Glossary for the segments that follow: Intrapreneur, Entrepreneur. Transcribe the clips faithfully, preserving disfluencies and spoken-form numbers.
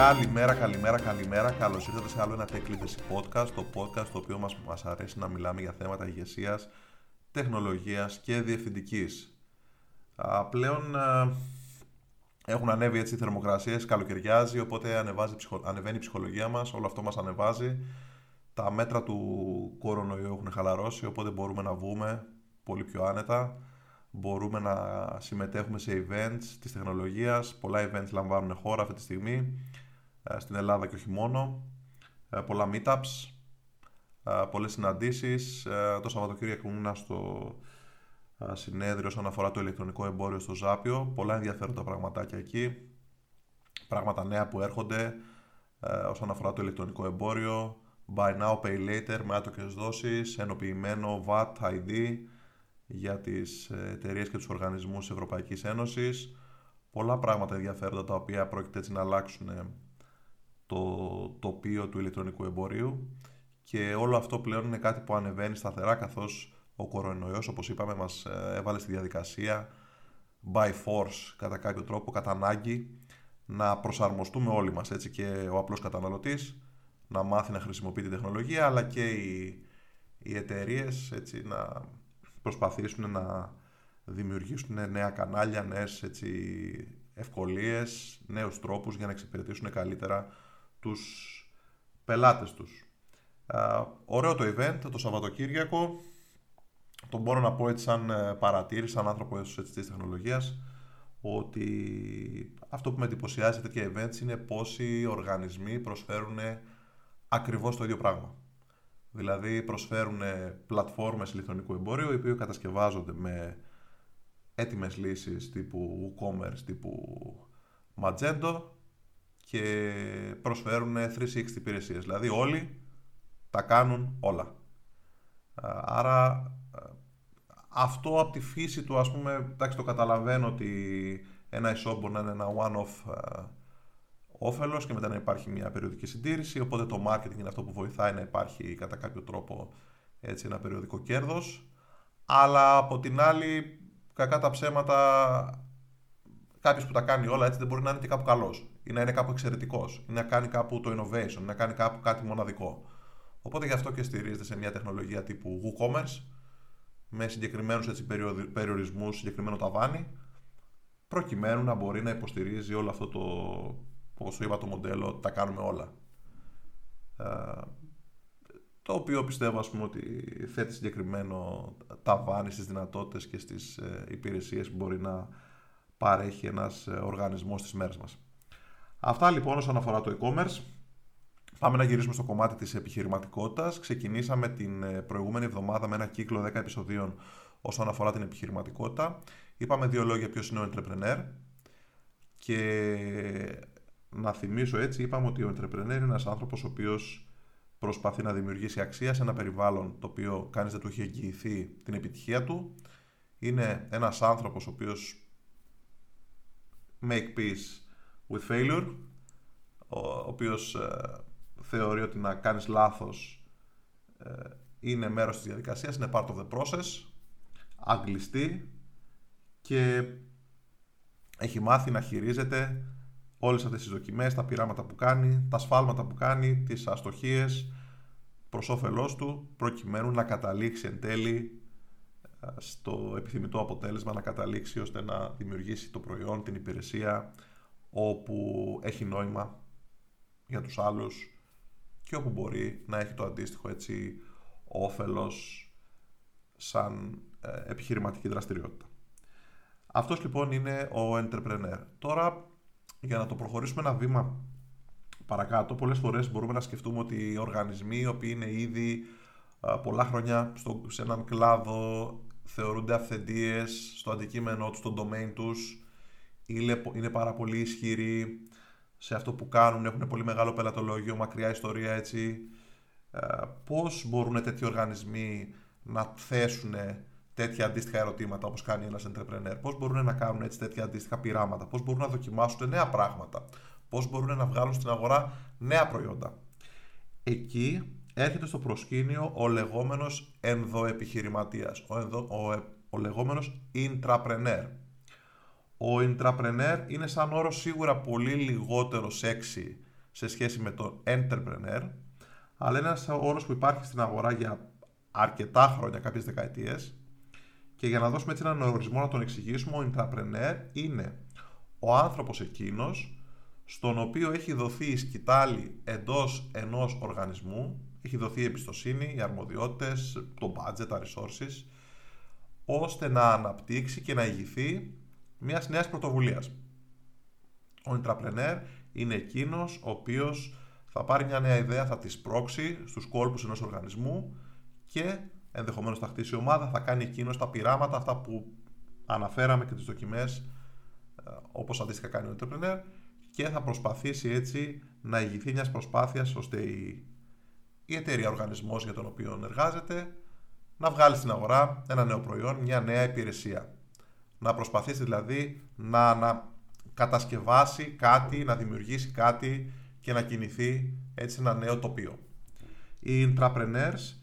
Καλημέρα, καλημέρα, καλημέρα. Καλώς ήρθατε σε άλλο ένα Tech Leadership podcast, το podcast το οποίο μας, μας αρέσει να μιλάμε για θέματα ηγεσίας, τεχνολογίας και διευθυντικής. Α, πλέον α, έχουν ανέβει έτσι οι θερμοκρασίες, καλοκαιριάζει, οπότε ανεβάζει, ανεβαίνει η ψυχολογία μας, όλο αυτό μας ανεβάζει. Τα μέτρα του κορονοϊού έχουν χαλαρώσει, οπότε μπορούμε να βγούμε πολύ πιο άνετα. Μπορούμε να συμμετέχουμε σε events της τεχνολογίας. Πολλά events λαμβάνουν χώρα αυτή τη στιγμή στην Ελλάδα και όχι μόνο. Πολλά meetups, πολλές συναντήσεις. Το Σαββατοκύριακο ήμουν στο συνέδριο όσον αφορά το ηλεκτρονικό εμπόριο στο Ζάπιο. Πολλά ενδιαφέροντα πραγματάκια εκεί. Πράγματα νέα που έρχονται όσον αφορά το ηλεκτρονικό εμπόριο. Buy now, pay later, με άτοκες δόσεις, ενοποιημένο βατ, άι ντι για τις εταιρείες και τους οργανισμούς της Ευρωπαϊκής Ένωσης. Πολλά πράγματα ενδιαφέροντα τα οποία πρόκειται έτσι να αλλάξουν το τοπίο του ηλεκτρονικού εμπορίου, και όλο αυτό πλέον είναι κάτι που ανεβαίνει σταθερά, καθώς ο κορονοϊός, όπως είπαμε, μας έβαλε στη διαδικασία by force, κατά κάποιο τρόπο, κατά ανάγκη, να προσαρμοστούμε όλοι μας, έτσι, και ο απλός καταναλωτής να μάθει να χρησιμοποιεί την τεχνολογία, αλλά και οι, οι εταιρείες, έτσι, να προσπαθήσουν να δημιουργήσουν νέα κανάλια, νέες, έτσι, ευκολίες, νέους τρόπους για να εξυπηρετήσουν καλύτερα τους πελάτες τους. Ε, ωραίο το event, το Σαββατοκύριακο. Το μπορώ να πω έτσι σαν παρατήρηση, σαν άνθρωπο έτσι της τεχνολογίας, ότι αυτό που με εντυπωσιάζει σε τέτοια events είναι πόσοι οργανισμοί προσφέρουν ακριβώς το ίδιο πράγμα. Δηλαδή προσφέρουν πλατφόρμες ηλεκτρονικού εμπορίου, οι οποίοι κατασκευάζονται με έτοιμες λύσεις τύπου WooCommerce, τύπου Magento, και προσφέρουν τριακόσιες εξήντα υπηρεσίες. Δηλαδή όλοι τα κάνουν όλα. Άρα αυτό από τη φύση του, ας πούμε, εντάξει, το καταλαβαίνω ότι ένα e-shop μπορεί να είναι ένα one-off όφελος και μετά να υπάρχει μια περιοδική συντήρηση, οπότε το marketing είναι αυτό που βοηθάει να υπάρχει κατά κάποιο τρόπο, έτσι, ένα περιοδικό κέρδος. Αλλά από την άλλη, κακά τα ψέματα, κάποιος που τα κάνει όλα έτσι δεν μπορεί να είναι και κάπου καλός, ή να είναι κάπου εξαιρετικός, ή να κάνει κάπου το innovation, ή να κάνει κάπου κάτι μοναδικό. Οπότε γι' αυτό και στηρίζεται σε μια τεχνολογία τύπου WooCommerce, με συγκεκριμένους, έτσι, περιορισμούς, συγκεκριμένο ταβάνι, προκειμένου να μπορεί να υποστηρίζει όλο αυτό το, όπως το είπα, το μοντέλο, τα κάνουμε όλα. Ε, το οποίο πιστεύω, ας πούμε, ότι θέτει συγκεκριμένο ταβάνι στις δυνατότητες και στις ε, υπηρεσίες που μπορεί να παρέχει ένας οργανισμός στις μέρες μας. Αυτά λοιπόν όσον αφορά το e-commerce. Πάμε να γυρίσουμε στο κομμάτι της επιχειρηματικότητας. Ξεκινήσαμε την προηγούμενη εβδομάδα με ένα κύκλο δέκα επεισοδίων όσον αφορά την επιχειρηματικότητα. Είπαμε δύο λόγια ποιος είναι ο Entrepreneur, και να θυμίσω, έτσι, είπαμε ότι ο Entrepreneur είναι ένας άνθρωπος ο οποίος προσπαθεί να δημιουργήσει αξία σε ένα περιβάλλον το οποίο κανείς δεν του έχει εγγυηθεί την επιτυχία του. Είναι ένας άνθρωπος ο οποίος make peace with failure, ο οποίος ε, θεωρεί ότι να κάνεις λάθος ε, είναι μέρος της διαδικασίας, είναι part of the process, αγκλειστή, και έχει μάθει να χειρίζεται όλες αυτές τις δοκιμές, τα πειράματα που κάνει, τα σφάλματα που κάνει, τις αστοχίες προς όφελός του, προκειμένου να καταλήξει εν τέλει στο επιθυμητό αποτέλεσμα, να καταλήξει ώστε να δημιουργήσει το προϊόν, την υπηρεσία, όπου έχει νόημα για τους άλλους και όπου μπορεί να έχει το αντίστοιχο, έτσι, όφελος σαν επιχειρηματική δραστηριότητα. Αυτός λοιπόν είναι ο Entrepreneur. Τώρα, για να το προχωρήσουμε ένα βήμα παρακάτω, πολλές φορές μπορούμε να σκεφτούμε ότι οι οργανισμοί οι οποίοι είναι ήδη πολλά χρόνια στο, σε έναν κλάδο, θεωρούνται αυθεντίες στο αντικείμενό τους, στον domain τους, είναι πάρα πολύ ισχυροί σε αυτό που κάνουν, έχουν πολύ μεγάλο πελατολόγιο, μακριά ιστορία, έτσι. Πώς μπορούν τέτοιοι οργανισμοί να θέσουν τέτοια αντίστοιχα ερωτήματα, όπως κάνει ένας Entrepreneur? Πώς μπορούν να κάνουν έτσι τέτοια αντίστοιχα πειράματα? Πώς μπορούν να δοκιμάσουν νέα πράγματα? Πώς μπορούν να βγάλουν στην αγορά νέα προϊόντα? Εκεί έρχεται στο προσκήνιο ο λεγόμενος ενδοεπιχειρηματίας, ο, ενδο, ο, ο λεγόμενος Intrapreneur. Ο Intrapreneur είναι σαν όρο σίγουρα πολύ λιγότερο sexy σε σχέση με το entrepreneur, αλλά ένας όρος που υπάρχει στην αγορά για αρκετά χρόνια, κάποιες δεκαετίες, και για να δώσουμε έτσι έναν ορισμό να τον εξηγήσουμε, ο intrapreneur είναι ο άνθρωπος εκείνος στον οποίο έχει δοθεί η σκητάλη εντός ενός οργανισμού, έχει δοθεί η εμπιστοσύνη, οι αρμοδιότητες, το budget, τα resources, ώστε να αναπτύξει και να ηγηθεί μιας νέας πρωτοβουλίας. Ο intrapreneur είναι εκείνος ο οποίος θα πάρει μια νέα ιδέα, θα τη σπρώξει στους κόλπους ενός οργανισμού και ενδεχομένως θα χτίσει ομάδα, θα κάνει εκείνος τα πειράματα, αυτά που αναφέραμε και τις δοκιμές, όπως αντίστοιχα κάνει ο entrepreneur, και θα προσπαθήσει έτσι να ηγηθεί μιας προσπάθειας ώστε η, η εταιρεία, ο οργανισμός για τον οποίο εργάζεται, να βγάλει στην αγορά ένα νέο προϊόν, μια νέα υπηρεσία. Να προσπαθήσει δηλαδή να, να κατασκευάσει κάτι, να δημιουργήσει κάτι και να κινηθεί έτσι ένα νέο τοπίο. Οι intrapreneurs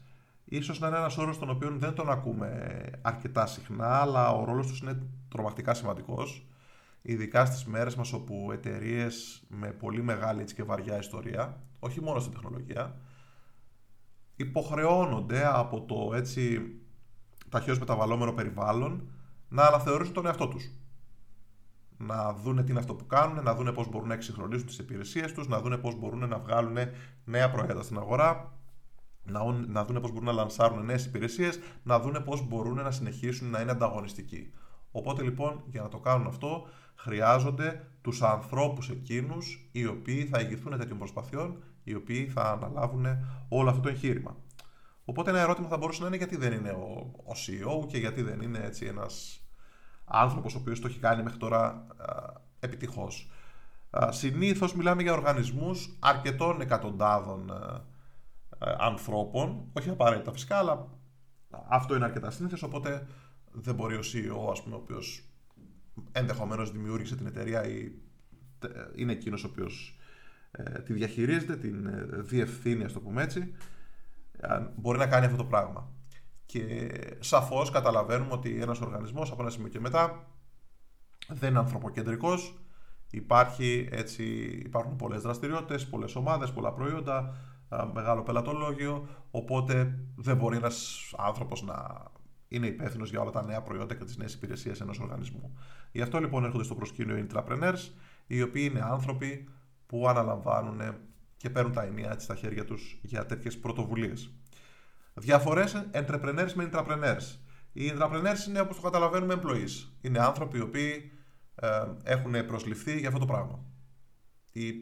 ίσως να είναι ένας όρος τον οποίο δεν τον ακούμε αρκετά συχνά, αλλά ο ρόλος τους είναι τρομακτικά σημαντικός, ειδικά στις μέρες μας όπου εταιρείες με πολύ μεγάλη έτσι και βαριά ιστορία, όχι μόνο στην τεχνολογία, υποχρεώνονται από το έτσι ταχαίως μεταβαλλόμενο περιβάλλον να αναθεωρήσουν τον εαυτό τους. Να δούνε τι είναι αυτό που κάνουν, να δούνε πώς μπορούν να εξυγχρονίσουν τις υπηρεσίες τους, να δούνε πώς μπορούν να βγάλουν νέα προϊόντα στην αγορά, να δούνε πώς μπορούν να λανσάρουν νέες υπηρεσίες, να δούνε πώς μπορούν να συνεχίσουν να είναι ανταγωνιστικοί. Οπότε λοιπόν, για να το κάνουν αυτό, χρειάζονται τους ανθρώπους εκείνους οι οποίοι θα ηγηθούν τέτοιων προσπαθειών, οι οποίοι θα αναλάβουν όλο αυτό το εγχείρημα. Οπότε ένα ερώτημα θα μπορούσε να είναι γιατί δεν είναι ο, ο σι ι ο και γιατί δεν είναι έτσι ένας άνθρωπος ο οποίος το έχει κάνει μέχρι τώρα α, επιτυχώς. Α, συνήθως μιλάμε για οργανισμούς αρκετών εκατοντάδων α, α, ανθρώπων, όχι απαραίτητα φυσικά, αλλά αυτό είναι αρκετά συνήθως, οπότε δεν μπορεί ο σι ι ο, ας πούμε, ο οποίος ενδεχομένως δημιούργησε την εταιρεία ή είναι εκείνος ο οποίος ε, τη διαχειρίζεται, την ε, διευθύνει, ας το πούμε έτσι, ε, μπορεί να κάνει αυτό το πράγμα. Και σαφώς καταλαβαίνουμε ότι ένας οργανισμός από ένα σημείο και μετά δεν είναι ανθρωποκεντρικός, υπάρχει, έτσι, υπάρχουν πολλές δραστηριότητες, πολλές ομάδες, πολλά προϊόντα, ε, μεγάλο πελατολόγιο, οπότε δεν μπορεί ένας άνθρωπος να είναι υπεύθυνος για όλα τα νέα προϊόντα και τις νέες υπηρεσίες ενός οργανισμού. Γι' αυτό λοιπόν έρχονται στο προσκήνιο οι intrapreneurs, οι οποίοι είναι άνθρωποι που αναλαμβάνουν και παίρνουν τα ενία στα χέρια τους για τέτοιες πρωτοβουλίες. Διαφορές entrepreneurs με intrapreneurs. Οι intrapreneurs είναι, όπως το καταλαβαίνουμε, employees. Είναι άνθρωποι οι οποίοι ε, έχουν προσληφθεί για αυτό το πράγμα. Ή,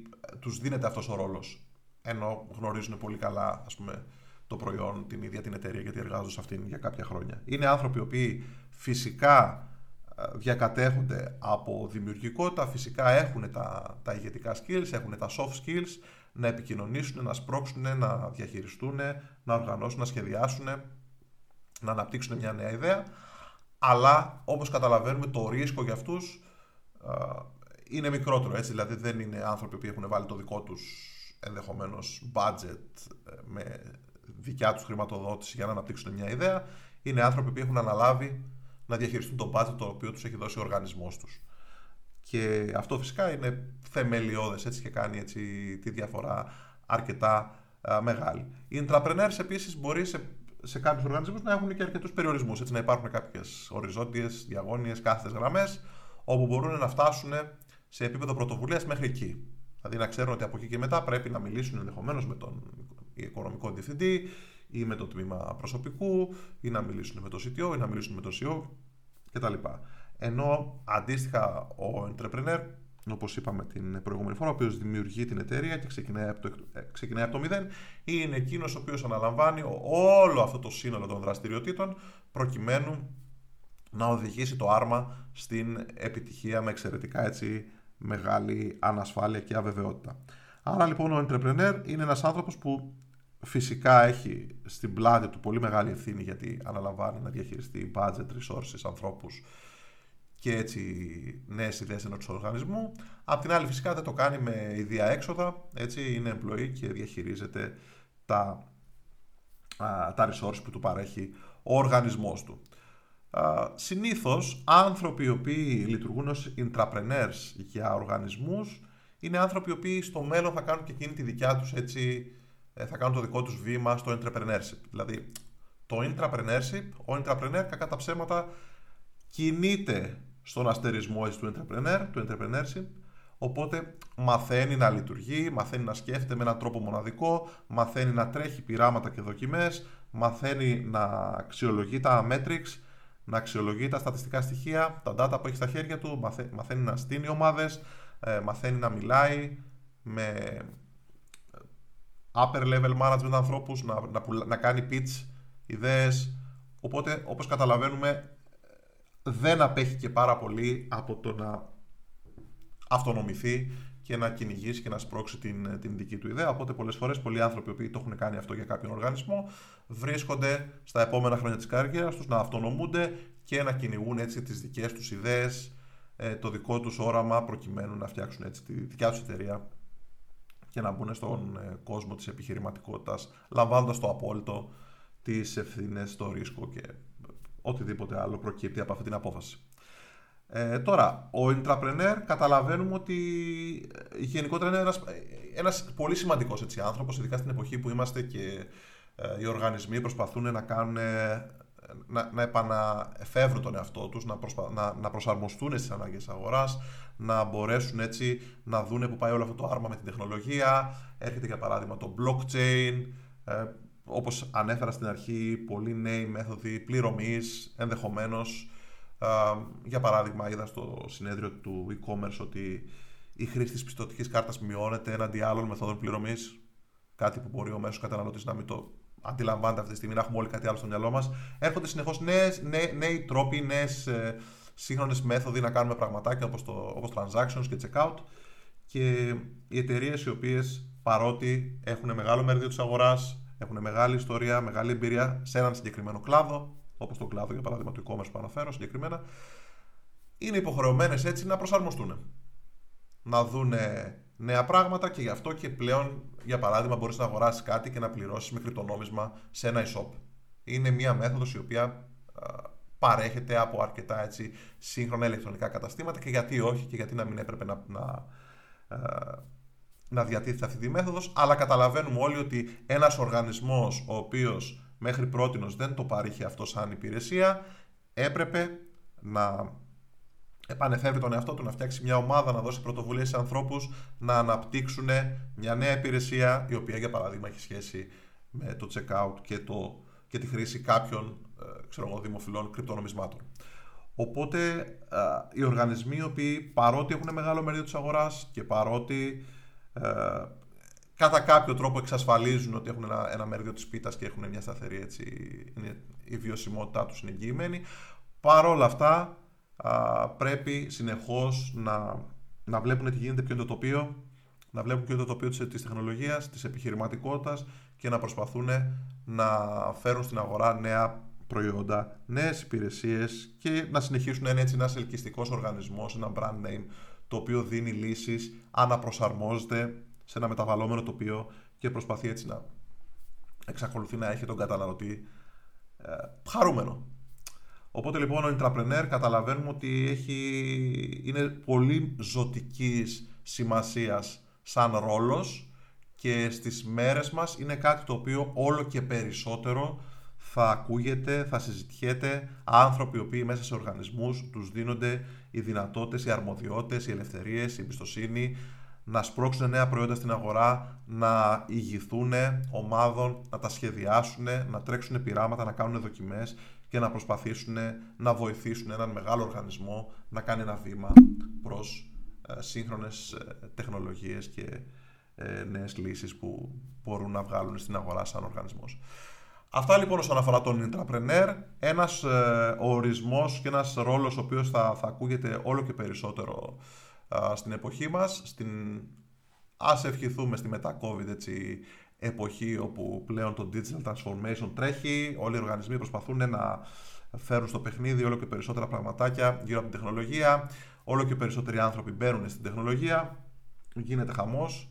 τους δίνεται αυτός ο ρόλος, ενώ γνωρίζουν πολύ καλά, ας πούμε, το προϊόν, την ίδια την εταιρεία, γιατί εργάζονται σε αυτήν για κάποια χρόνια. Είναι άνθρωποι οι οποίοι φυσικά διακατέχονται από δημιουργικότητα, φυσικά έχουν τα, τα ηγετικά skills, έχουν τα soft skills, να επικοινωνήσουν, να σπρώξουν, να διαχειριστούν, να οργανώσουν, να σχεδιάσουν, να αναπτύξουν μια νέα ιδέα. Αλλά όπως καταλαβαίνουμε, το ρίσκο για αυτούς είναι μικρότερο. Έτσι, δηλαδή δεν είναι άνθρωποι που έχουν βάλει το δικό τους ενδεχομένως budget με δικιά τους χρηματοδότηση για να αναπτύξουν μια ιδέα. Είναι άνθρωποι που έχουν αναλάβει να διαχειριστούν το budget το οποίο τους έχει δώσει ο οργανισμός τους. Και αυτό φυσικά είναι θεμελιώδες, έτσι, και κάνει έτσι τη διαφορά αρκετά α, μεγάλη. Οι intrapreneurs επίσης μπορεί σε, σε κάποιους οργανισμούς να έχουν και αρκετούς περιορισμούς, έτσι, να υπάρχουν κάποιες οριζόντιες, διαγώνιες, κάθετες γραμμές όπου μπορούν να φτάσουν σε επίπεδο πρωτοβουλίας μέχρι εκεί. Δηλαδή να ξέρουν ότι από εκεί και μετά πρέπει να μιλήσουν ενδεχομένως με τον οικονομικό διευθυντή ή με το τμήμα προσωπικού ή να μιλήσουν με το σι τι ο ή να μιλήσουν με το σι ι ο κτλ. Ενώ αντίστοιχα ο entrepreneur, όπως είπαμε την προηγούμενη φορά, ο οποίος δημιουργεί την εταιρεία και ξεκινάει από το, ξεκινάει από το μηδέν, είναι εκείνος ο οποίος αναλαμβάνει όλο αυτό το σύνολο των δραστηριοτήτων προκειμένου να οδηγήσει το άρμα στην επιτυχία με εξαιρετικά έτσι μεγάλη ανασφάλεια και αβεβαιότητα. Άρα λοιπόν ο entrepreneur είναι ένας άνθρωπος που φυσικά έχει στην πλάτη του πολύ μεγάλη ευθύνη, γιατί αναλαμβάνει να διαχειριστεί budget, resources, ανθρώπους και έτσι νέες ιδέες ενός οργανισμού. Απ' την άλλη φυσικά δεν το κάνει με ιδία έξοδα, έτσι, είναι employee και διαχειρίζεται τα, α, τα resources που του παρέχει ο οργανισμός του. Uh, συνήθως άνθρωποι οι οποίοι λειτουργούν ως intrapreneurs για οργανισμούς είναι άνθρωποι οι οποίοι στο μέλλον θα κάνουν και εκείνη τη δικιά τους, έτσι, θα κάνουν το δικό τους βήμα στο entrepreneurship. Δηλαδή, το entrepreneurship, ο entrepreneur κακά τα ψέματα κινείται στον αστερισμό, έτσι, του entrepreneur, του entrepreneurship, οπότε μαθαίνει να λειτουργεί, μαθαίνει να σκέφτεται με έναν τρόπο μοναδικό, μαθαίνει να τρέχει πειράματα και δοκιμές, μαθαίνει να αξιολογεί τα metrics, να αξιολογεί τα στατιστικά στοιχεία, τα data που έχει στα χέρια του, μαθαίνει να στείνει ομάδες, μαθαίνει να μιλάει με upper level management ανθρώπους, να, να, να κάνει pitch, ιδέες. Οπότε, όπως καταλαβαίνουμε, δεν απέχει και πάρα πολύ από το να αυτονομηθεί και να κυνηγήσει και να σπρώξει την, την δική του ιδέα. Οπότε, πολλές φορές, πολλοί άνθρωποι που το έχουν κάνει αυτό για κάποιον οργανισμό βρίσκονται στα επόμενα χρόνια της καριέρας τους να αυτονομούνται και να κυνηγούν έτσι τις δικές τους ιδέες, το δικό τους όραμα, προκειμένου να φτιάξουν έτσι τη δικιά τους εταιρεία και να μπουν στον κόσμο της επιχειρηματικότητας, λαμβάνοντας το απόλυτο, τις ευθύνες, το ρίσκο και οτιδήποτε άλλο προκύπτει από αυτή την απόφαση. Ε, τώρα, ο intrapreneur καταλαβαίνουμε ότι γενικότερα είναι ένας, ένας πολύ σημαντικός, έτσι, άνθρωπος, ειδικά στην εποχή που είμαστε και ε, οι οργανισμοί προσπαθούν να κάνουν, να, να επαναεφεύρουν τον εαυτό τους, να, προσπα... να, να προσαρμοστούν στις ανάγκες αγοράς, να μπορέσουν έτσι να δούνε που πάει όλο αυτό το άρμα με την τεχνολογία. Έρχεται για παράδειγμα το blockchain, ε, όπως ανέφερα στην αρχή, πολλοί νέοι μέθοδοι πληρωμής, ενδεχομένως. Για παράδειγμα, είδα στο συνέδριο του e-commerce ότι η χρήση της πιστωτικής κάρτας μειώνεται έναντι άλλων μεθόδων πληρωμής. Κάτι που μπορεί ο μέσος καταναλωτής να μην το αντιλαμβάνεται αυτή τη στιγμή, να έχουμε όλοι κάτι άλλο στο μυαλό μας. Έρχονται συνεχώς νέες, νέ, νέοι τρόποι, νέες ε, σύγχρονες μέθοδοι να κάνουμε πραγματάκια όπως, το, όπως transactions και checkout. Και οι εταιρείες οι οποίες, παρότι έχουν μεγάλο μερίδιο της αγοράς, έχουν μεγάλη ιστορία, μεγάλη εμπειρία σε έναν συγκεκριμένο κλάδο, όπως τον κλάδο για παράδειγμα του e-commerce που αναφέρω συγκεκριμένα, είναι υποχρεωμένες έτσι να προσαρμοστούν, να δουν νέα πράγματα, και γι' αυτό και πλέον, για παράδειγμα, μπορείς να αγοράσεις κάτι και να πληρώσεις με κρυπτονόμισμα σε ένα e-shop. Είναι μια μέθοδος η οποία παρέχεται από αρκετά έτσι σύγχρονα ηλεκτρονικά καταστήματα, και γιατί όχι, και γιατί να μην έπρεπε να, να, να διατίθεται αυτή τη μέθοδος. Αλλά καταλαβαίνουμε όλοι ότι ένας οργανισμός ο οποίος μέχρι πρότινος δεν το παρήχε αυτό σαν υπηρεσία, έπρεπε να επανεφεύρει τον εαυτό του, να φτιάξει μια ομάδα, να δώσει πρωτοβουλίες σε ανθρώπους να αναπτύξουν μια νέα υπηρεσία, η οποία για παράδειγμα έχει σχέση με το checkout και, το, και τη χρήση κάποιων ε, ξέρω εγώ, δημοφιλών κρυπτονομισμάτων. Οπότε ε, οι οργανισμοί οι οποίοι, παρότι έχουν μεγάλο μερίδιο της αγοράς και παρότι ε, κατά κάποιο τρόπο εξασφαλίζουν ότι έχουν ένα, ένα μερίδιο της πίτας και έχουν μια σταθερή, έτσι, είναι, η βιωσιμότητά τους είναι εγγυημένη, παρόλα αυτά α, πρέπει συνεχώς να, να βλέπουν τι γίνεται, ποιο είναι το τοπίο, να βλέπουν ποιο είναι το τοπίο της, της τεχνολογίας, της επιχειρηματικότητας, και να προσπαθούν να φέρουν στην αγορά νέα προϊόντα, νέες υπηρεσίες, και να συνεχίσουν να είναι έτσι ένας ελκυστικός οργανισμός, ένα brand name το οποίο δίνει λύσεις, αναπροσαρμόζεται σε ένα μεταβαλλόμενο τοπίο και προσπαθεί έτσι να εξακολουθεί να έχει τον καταναλωτή ε, χαρούμενο. Οπότε λοιπόν ο intrapreneur καταλαβαίνουμε ότι έχει, είναι πολύ ζωτικής σημασίας σαν ρόλος, και στις μέρες μας είναι κάτι το οποίο όλο και περισσότερο θα ακούγεται, θα συζητιέται, άνθρωποι οι οποίοι μέσα σε οργανισμούς τους δίνονται οι δυνατότητες, οι αρμοδιότητες, οι ελευθερίες, η εμπιστοσύνη, να σπρώξουν νέα προϊόντα στην αγορά, να ηγηθούν ομάδων, να τα σχεδιάσουν, να τρέξουν πειράματα, να κάνουν δοκιμές και να προσπαθήσουν να βοηθήσουν έναν μεγάλο οργανισμό να κάνει ένα βήμα προς ε, σύγχρονες ε, τεχνολογίες και ε, νέες λύσεις που μπορούν να βγάλουν στην αγορά σαν οργανισμός. Αυτά λοιπόν όσον αφορά τον intrapreneur, ένας ε, ορισμός και ένας ρόλος ο οποίος θα, θα ακούγεται όλο και περισσότερο στην εποχή μας, στην... ας ευχηθούμε στη μετα-COVID, έτσι, εποχή όπου πλέον το digital transformation τρέχει, όλοι οι οργανισμοί προσπαθούν να φέρουν στο παιχνίδι όλο και περισσότερα πραγματάκια γύρω από την τεχνολογία, όλο και περισσότεροι άνθρωποι μπαίνουν στην τεχνολογία, γίνεται χαμός,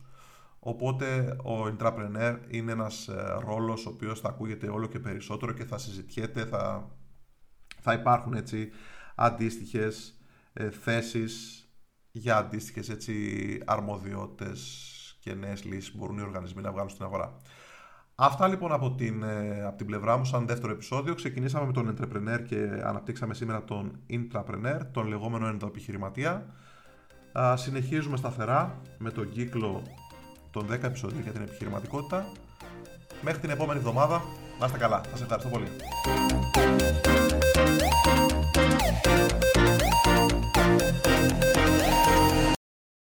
οπότε ο intrapreneur είναι ένας ρόλος ο οποίος θα ακούγεται όλο και περισσότερο και θα συζητιέται, θα, θα υπάρχουν έτσι αντίστοιχες ε, θέσεις για αντίστοιχες έτσι αρμοδιότητες και νέες λύσεις που μπορούν οι οργανισμοί να βγάλουν στην αγορά. Αυτά λοιπόν από την, από την πλευρά μου σαν δεύτερο επεισόδιο. Ξεκινήσαμε με τον Entrepreneur και αναπτύξαμε σήμερα τον Intrapreneur, τον λεγόμενο ενδοεπιχειρηματία. Συνεχίζουμε σταθερά με τον κύκλο των δέκα επεισοδίων για την επιχειρηματικότητα. Μέχρι την επόμενη εβδομάδα, να είστε καλά. Σας ευχαριστώ πολύ.